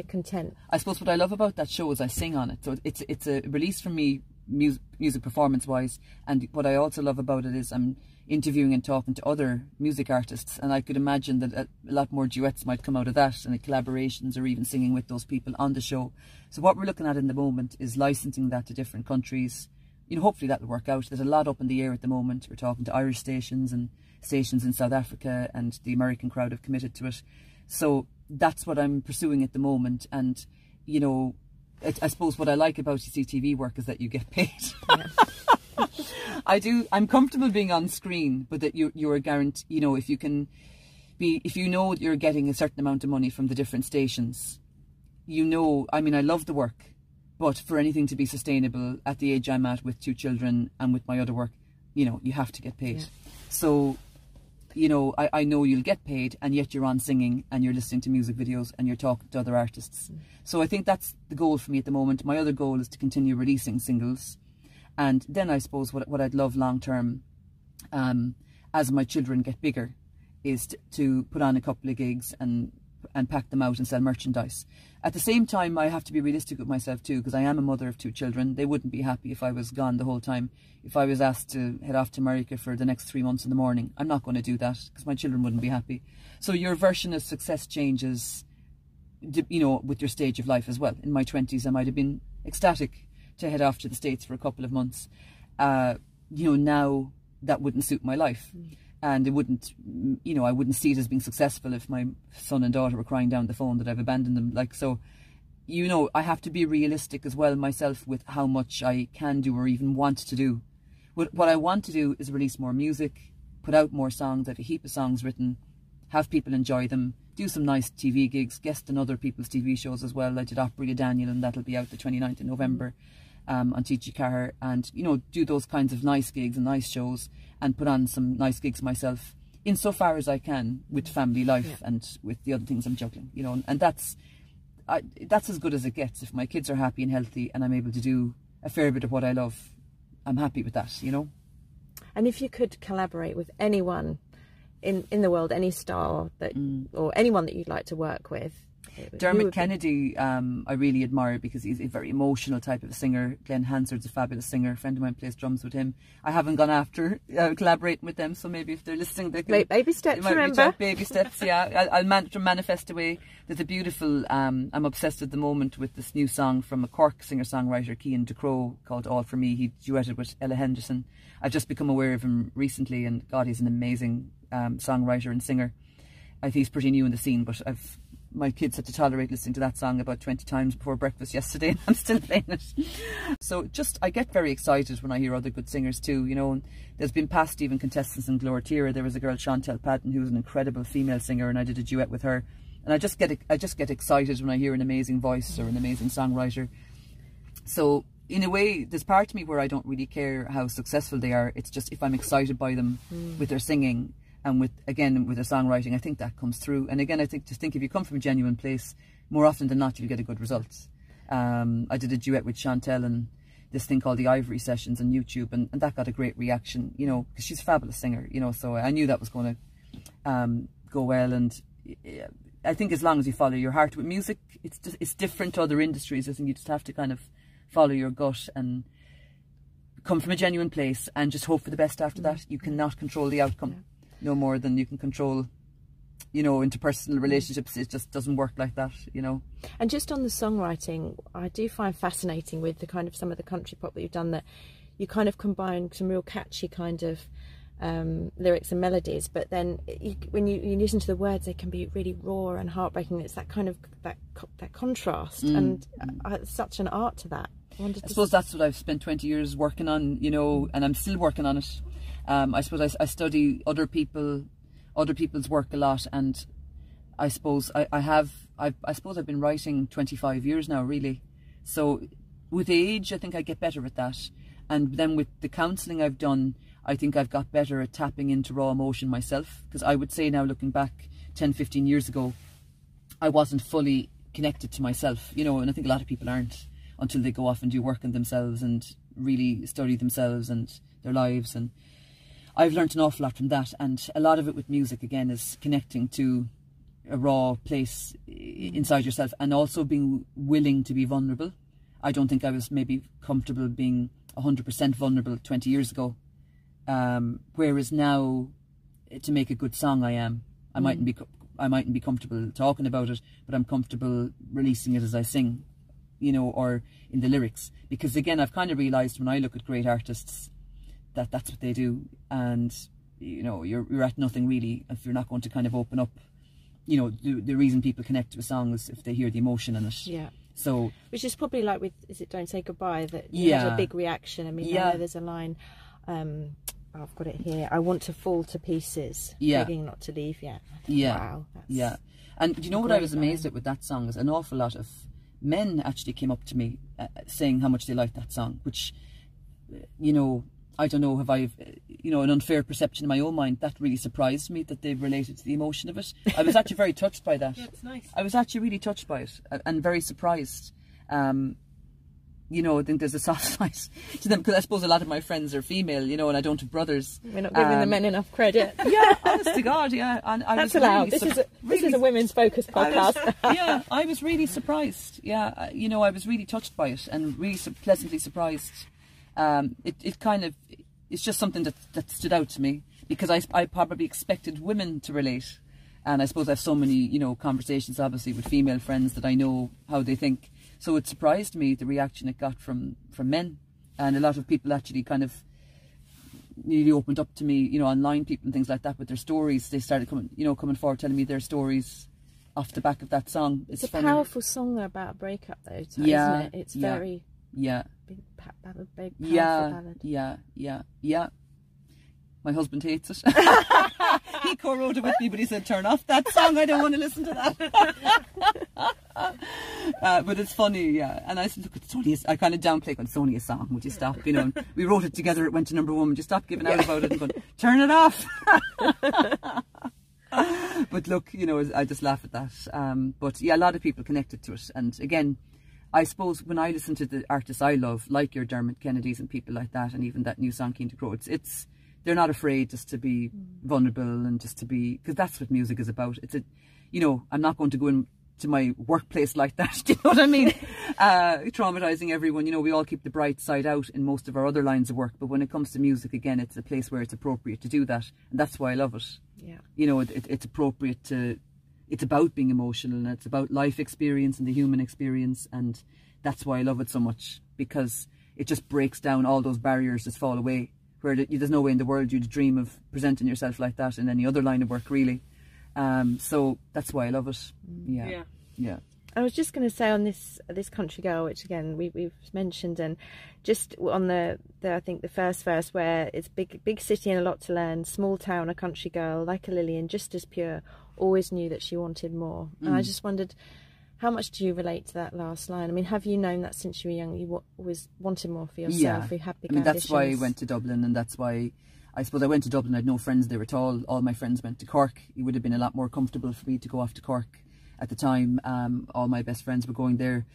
content? I suppose what I love about that show is I sing on it, so it's a release for me, music performance wise, and what I also love about it is I'm interviewing and talking to other music artists, and I could imagine that a lot more duets might come out of that, and the collaborations, or even singing with those people on the show. So what we're looking at in the moment is licensing that to different countries. You know, hopefully that'll work out. There's a lot up in the air at the moment. We're talking to Irish stations and stations in South Africa, and the American crowd have committed to it. So that's what I'm pursuing at the moment. And, you know, I suppose what I like about CTV work is that you get paid. I'm comfortable being on screen, but that you are guaranteed, you know, if you can be, if you know you're getting a certain amount of money from the different stations, you know, I mean, I love the work, but for anything to be sustainable at the age I'm at with 2 children and with my other work, you know, you have to get paid. So, you know, I know you'll get paid, and yet you're on singing and you're listening to music videos and you're talking to other artists. So I think that's the goal for me at the moment. My other goal is to continue releasing singles. And then I suppose what I'd love long term, as my children get bigger, is to put on a couple of gigs and pack them out and sell merchandise. At the same time, I have to be realistic with myself too, because I am a mother of 2 children. They wouldn't be happy if I was gone the whole time. If I was asked to head off to America for the next 3 months in the morning, I'm not going to do that, because my children wouldn't be happy. So your version of success changes, you know, with your stage of life as well. In my 20s, I might have been ecstatic to head off to the States for a couple of months. You know, now that wouldn't suit my life. And it wouldn't, you know, I wouldn't see it as being successful if my son and daughter were crying down the phone that I've abandoned them. Like, so, you know, I have to be realistic as well myself with how much I can do or even want to do. What I want to do is release more music, put out more songs, have a heap of songs written, have people enjoy them, do some nice TV gigs, guest on other people's TV shows as well. I did Opera Daniel, and that'll be out the 29th of November on TG4, and, you know, do those kinds of nice gigs and nice shows, and put on some nice gigs myself, insofar as I can, with family life and with the other things I'm juggling, you know. And that's as good as it gets. If my kids are happy and healthy and I'm able to do a fair bit of what I love, I'm happy with that, you know. And if you could collaborate with anyone in the world, any star that or anyone that you'd like to work with, Dermot Kennedy, I really admire, because he's a very emotional type of a singer. Glenn Hansard's a fabulous singer. A friend of mine plays drums with him. I haven't gone after collaborating with them, so maybe if they're listening, they can... Baby steps, remember? Baby steps, yeah. I'll manifest away. There's a beautiful... I'm obsessed at the moment with this new song from a Cork singer-songwriter, Cian Ducrot, called All For Me. He duetted with Ella Henderson. I've just become aware of him recently, and God, he's an amazing songwriter and singer. I think he's pretty new in the scene, but I've... My kids had to tolerate listening to that song about 20 times before breakfast yesterday, and I'm still playing it. So just, I get very excited when I hear other good singers too, you know. And there's been past even contestants in Glór Tíre. There was a girl, Chantal Patton, who was an incredible female singer, and I did a duet with her. And I just get excited when I hear an amazing voice or an amazing songwriter. So in a way, there's part of me where I don't really care how successful they are. It's just if I'm excited by them with their singing, and with the songwriting, I think that comes through. And again, I think if you come from a genuine place, more often than not, you'll get a good result. I did a duet with Chantal and this thing called the Ivory Sessions on YouTube, and that got a great reaction, you know, because she's a fabulous singer, you know. So I knew that was going to go well. And I think as long as you follow your heart with music, it's different to other industries. I think you just have to kind of follow your gut and come from a genuine place and just hope for the best after that. You cannot control the outcome. No more than you can control, you know, interpersonal relationships. It just doesn't work like that, you know. And just on the songwriting, I do find fascinating with the kind of some of the country pop that you've done, that you kind of combine some real catchy kind of lyrics and melodies, but then when you listen to the words, they can be really raw and heartbreaking. It's that kind of that contrast, and such an art to that. I suppose that's what I've spent 20 years working on, you know, and I'm still working on it. I suppose I study other people's work a lot, and I suppose I've been writing 25 years now, really. So with age, I think I get better at that, And then with the counselling I've done, I think I've got better at tapping into raw emotion myself, because I would say now, looking back 10, 15 years ago, I wasn't fully connected to myself, you know, and I think a lot of people aren't until they go off and do work on themselves and really study themselves and their lives. And I've learnt an awful lot from that, and a lot of it with music again is connecting to a raw place inside yourself, and also being willing to be vulnerable. I don't think I was maybe comfortable being 100% vulnerable 20 years ago, whereas now, to make a good song, I am. I mightn't be comfortable talking about it, but I'm comfortable releasing it as I sing, you know, or in the lyrics. Because again, I've kind of realised when I look at great artists that that's what they do, and you know, you're at nothing really if you're not going to kind of open up. You know, the reason people connect to a song is if they hear the emotion in it. Yeah. So, which is probably like with, is it Don't Say Goodbye, that you had a big reaction. I mean, yeah. I know there's a line, I've got it here, I want to fall to pieces, begging not to leave. Wow. That's and do you know what I was amazed at with that song is an awful lot of men actually came up to me saying how much they liked that song, which, you know, I don't know, have I, you know, an unfair perception in my own mind. That really surprised me that they related to the emotion of it. I was actually very touched by that. Yeah, it's nice. I was actually really touched by it and very surprised. You know, I think there's a soft side to them, because I suppose a lot of my friends are female, you know, and I don't have brothers. We're not giving the men enough credit. Yeah, honest to God, yeah. And I that's was allowed. Really this is a women's focused podcast. I was really surprised. Yeah, you know, I was really touched by it and really pleasantly surprised. It kind of, it's just something that stood out to me, because I probably expected women to relate, and I suppose I have so many, you know, conversations obviously with female friends that I know how they think, so it surprised me the reaction it got from men. And a lot of people actually kind of nearly opened up to me, you know, online people and things like that with their stories. They started coming forward telling me their stories off the back of that song. It's a powerful song about a breakup though, isn't it? It's very big ballad. Yeah. My husband hates it. He co-wrote it with me, but he said, "Turn off that song. I don't want to listen to that." But it's funny, yeah. And I said, "Look, it's only a," I kind of downplayed, "it's only a song. Would you stop?" You know, and we wrote it together. It went to number one. Would you stop giving out about it and going, "Turn it off"? But look, you know, I just laugh at that. But yeah, a lot of people connected to it, and again, I suppose when I listen to the artists I love, like your Dermot Kennedys and people like that, and even that new song, Cian Ducrot, it's they're not afraid just to be vulnerable and just to be, because that's what music is about. It's a, you know, I'm not going to go into my workplace like that, do you know what I mean? Traumatising everyone, you know, we all keep the bright side out in most of our other lines of work, but when it comes to music, again, it's a place where it's appropriate to do that, and that's why I love it. Yeah. You know, it's appropriate to... It's about being emotional, and it's about life experience and the human experience, and that's why I love it so much, because it just breaks down all those barriers that fall away, where there's no way in the world you'd dream of presenting yourself like that in any other line of work, really. So that's why I love it. Yeah. I was just going to say on this Country Girl, which again we've mentioned, and just on the I think the first verse where it's big city and a lot to learn, small town, a country girl, like a lily and just as pure, always knew that she wanted more. And I just wondered, how much do you relate to that last line? I mean, have you known that since you were young, you always wanted more for yourself? You had big ambitions. That's why I went to Dublin, and that's why I suppose I went to Dublin. I had no friends there at all. All my friends went to Cork. It would have been a lot more comfortable for me to go off to Cork at the time. All my best friends were going there.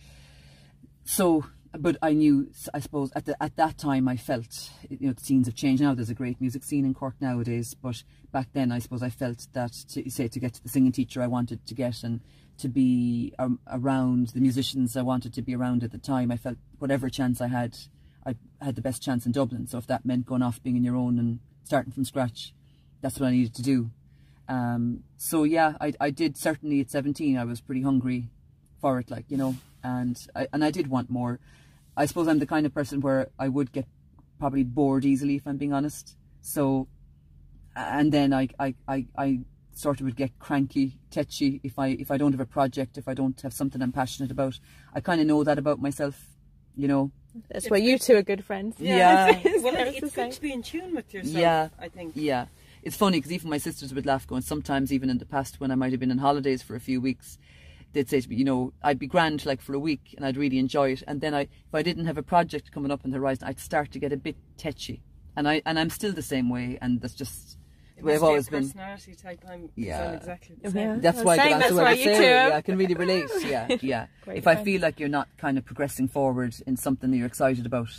So, but I knew, I suppose, at that time I felt, you know, the scenes have changed now. There's a great music scene in Cork nowadays, but back then I suppose I felt that to get to the singing teacher I wanted to get, and to be around the musicians I wanted to be around at the time, I felt whatever chance I had the best chance in Dublin. So if that meant going off, being on your own and starting from scratch, that's what I needed to do. So yeah, I did, certainly at 17, I was pretty hungry for it, like, you know, and I did want more. I suppose I'm the kind of person where I would get probably bored easily, if I'm being honest. So, and then I sort of would get cranky, tetchy if I don't have a project, if I don't have something I'm passionate about. I kind of know that about myself, you know. That's where you two are good friends. Yeah. Well, it's good to be in tune with yourself, I think. Yeah. It's funny because even my sisters would laugh, going, sometimes even in the past when I might have been on holidays for a few weeks, they'd say to me, you know, I'd be grand like for a week and I'd really enjoy it. And then if I didn't have a project coming up on the horizon, I'd start to get a bit tetchy. And I'm still the same way, and that's just we have always been. Personality type. I'm exactly the same. Yeah. That's why I'm so saying. Yeah, I can really relate. Yeah. If fun. I feel like you're not kind of progressing forward in something that you're excited about,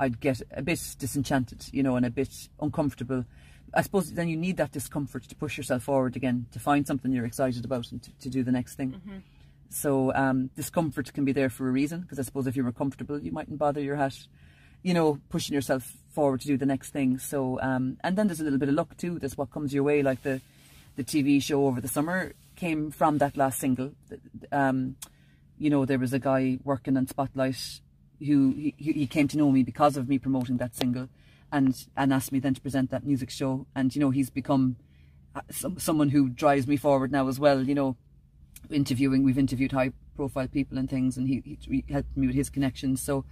I'd get a bit disenchanted, you know, and a bit uncomfortable. I suppose then you need that discomfort to push yourself forward again, to find something you're excited about and to do the next thing. Mm-hmm. So discomfort can be there for a reason, because I suppose if you were comfortable, you mightn't bother your hat, you know, pushing yourself forward to do the next thing. So and then there's a little bit of luck too. That's what comes your way. Like the TV show over the summer came from that last single. You know, there was a guy working on Spotlight who he came to know me because of me promoting that single. And asked me then to present that music show. And, you know, he's become someone who drives me forward now as well, you know, interviewing. We've interviewed high profile people and things, and he helped me with his connections. So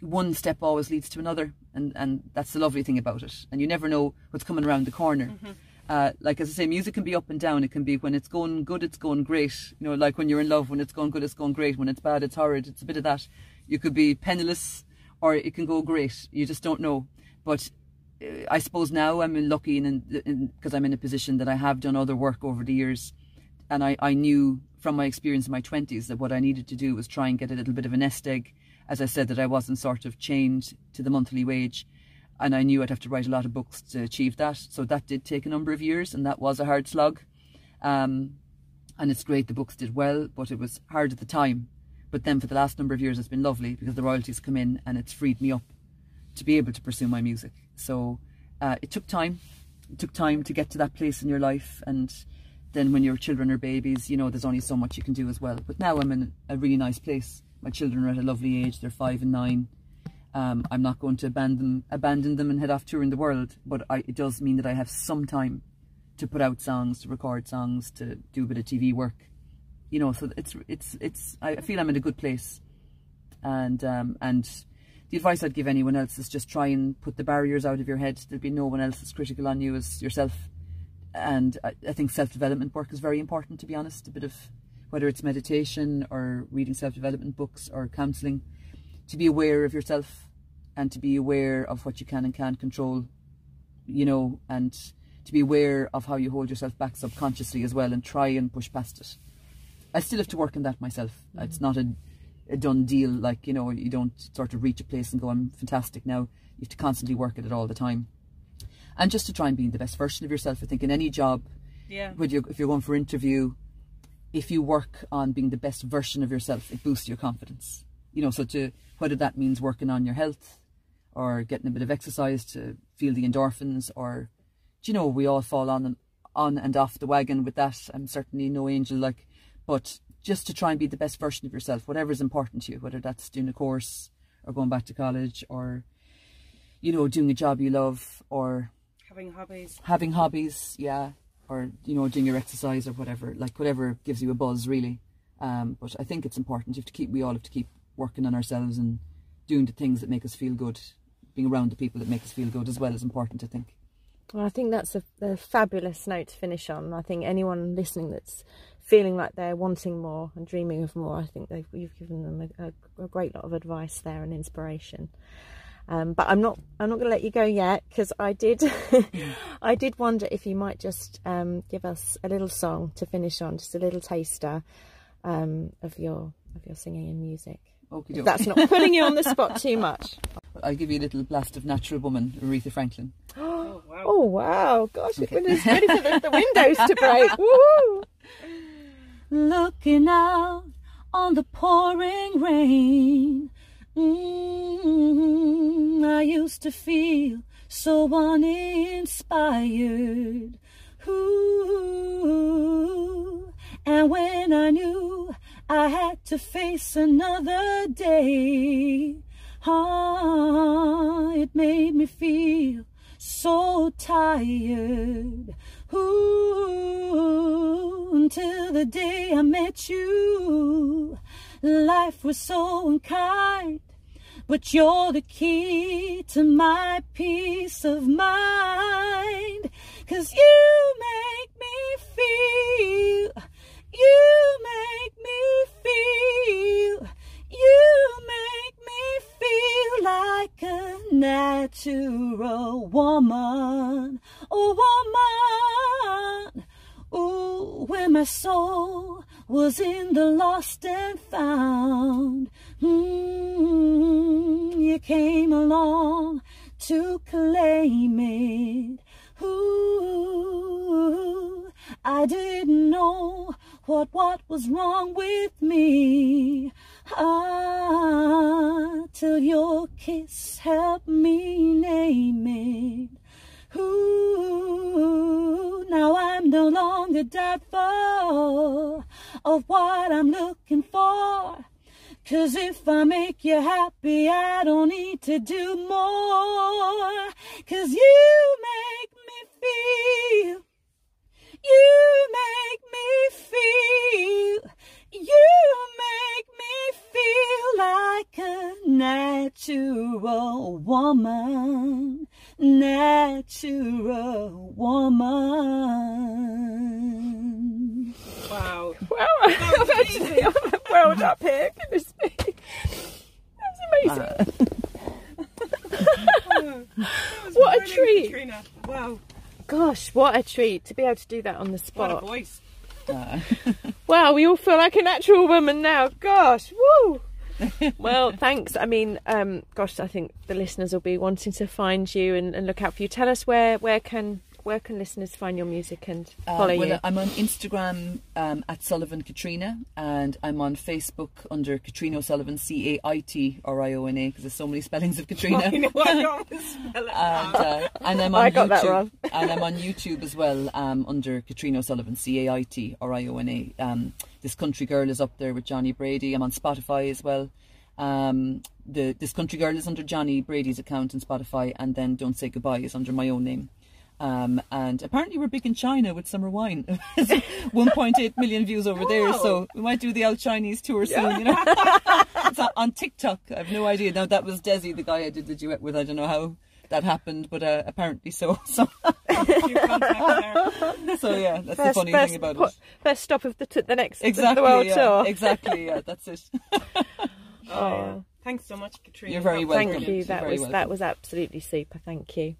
one step always leads to another. And that's the lovely thing about it. And you never know what's coming around the corner. Mm-hmm. Like, as I say, music can be up and down. It can be when it's going good, it's going great. You know, like when you're in love, when it's going good, it's going great. When it's bad, it's horrid. It's a bit of that. You could be penniless or it can go great. You just don't know. But I suppose now I'm lucky because I'm in a position that I have done other work over the years. And I knew from my experience in my 20s that what I needed to do was try and get a little bit of a nest egg. As I said, that I wasn't sort of chained to the monthly wage. And I knew I'd have to write a lot of books to achieve that. So that did take a number of years, and that was a hard slog. And it's great the books did well, but it was hard at the time. But then for the last number of years, it's been lovely because the royalties come in and it's freed me up to be able to pursue my music. So it took time. It took time to get to that place in your life. And then when your children are babies, you know, there's only so much you can do as well. But now I'm in a really nice place. My children are at a lovely age. They're 5 and 9. I'm not going to abandon them and head off touring the world. But it does mean that I have some time to put out songs, to record songs, to do a bit of TV work. You know, so it's. I feel I'm in a good place. And the advice I'd give anyone else is just try and put the barriers out of your head. There'll be no one else as critical on you as yourself. And I think self-development work is very important, to be honest. A bit of, whether it's meditation or reading self-development books or counselling, to be aware of yourself and to be aware of what you can and can't control, you know, and to be aware of how you hold yourself back subconsciously as well and try and push past it. I still have to work on that myself. Mm-hmm. It's not a done deal, like, you know, you don't sort of reach a place and go, I'm fantastic now. You have to constantly work at it all the time. And just to try and be the best version of yourself, I think, in any job, yeah. If you're going for interview, if you work on being the best version of yourself, it boosts your confidence. You know, so whether that means working on your health or getting a bit of exercise to feel the endorphins, or, you know, we all fall on and off the wagon with that. I'm certainly no angel, like, but just to try and be the best version of yourself, whatever is important to you, whether that's doing a course or going back to college or, you know, doing a job you love or having hobbies, yeah, or, you know, doing your exercise or whatever, like whatever gives you a buzz, really. But I think it's important. We all have to keep working on ourselves and doing the things that make us feel good. Being around the people that make us feel good as well is important, I think. Well, I think that's a fabulous note to finish on. I think anyone listening that's feeling like they're wanting more and dreaming of more, I think you've given them a great lot of advice there and inspiration. But I'm not going to let you go yet, because I did wonder if you might just give us a little song to finish on, just a little taster of your singing and music. Okey-doke. That's not putting you on the spot too much. I'll give you a little blast of Natural Woman, Aretha Franklin. Oh wow! Oh wow! Gosh, okay. It's ready for the windows to break. Woo-hoo. Looking out on the pouring rain, I used to feel so uninspired. Ooh, and when I knew I had to face another day, it made me feel so tired. Ooh, until the day I met you, life was so unkind, but you're the key to my peace of mind. 'Cause you make me feel, you make me where my soul was in the lost and found. You came along to claim it. Ooh, I didn't know what was wrong with me. Ah, till your kiss helped me name it. Ooh, now I'm no longer doubtful of what I'm looking for. 'Cause if I make you happy, I don't need to do more. 'Cause you make me feel, you make me feel like a natural woman, natural woman. Wow. Wow. Amazing. World up here, goodness me. That was amazing. Oh, that was what a treat. Caitriona. Wow. Gosh, what a treat to be able to do that on the spot. What a voice. Wow, we all feel like a natural woman now. Gosh, woo. Well, thanks. I mean, gosh, I think the listeners will be wanting to find you and look out for you. Tell us where can listeners find your music and follow you? I'm on Instagram at Sullivan Caitriona, and I'm on Facebook under Caitriona O'Sullivan, C-A-I-T-R-I-O-N-A, because there's so many spellings of Caitriona. I know, I don't spell it. And I'm on I got YouTube, that wrong. And I'm on YouTube as well under Caitriona O'Sullivan, C-A-I-T-R-I-O-N-A. This Country Girl is up there with Johnny Brady. I'm on Spotify as well. This Country Girl is under Johnny Brady's account on Spotify, and then Don't Say Goodbye is under my own name. And apparently we're big in China with Summer Wine. 1.8 million views over there, so we might do the old Chinese tour soon, you know. It's on TikTok. I have no idea. Now, that was Desi, the guy I did the duet with. I don't know how that happened, but apparently so. So yeah, that's the funny thing about it. First stop of the next exactly, the world tour. Exactly, yeah, that's it. Thanks so much, Caitriona. You're very welcome. Thank you. That was absolutely super. Thank you.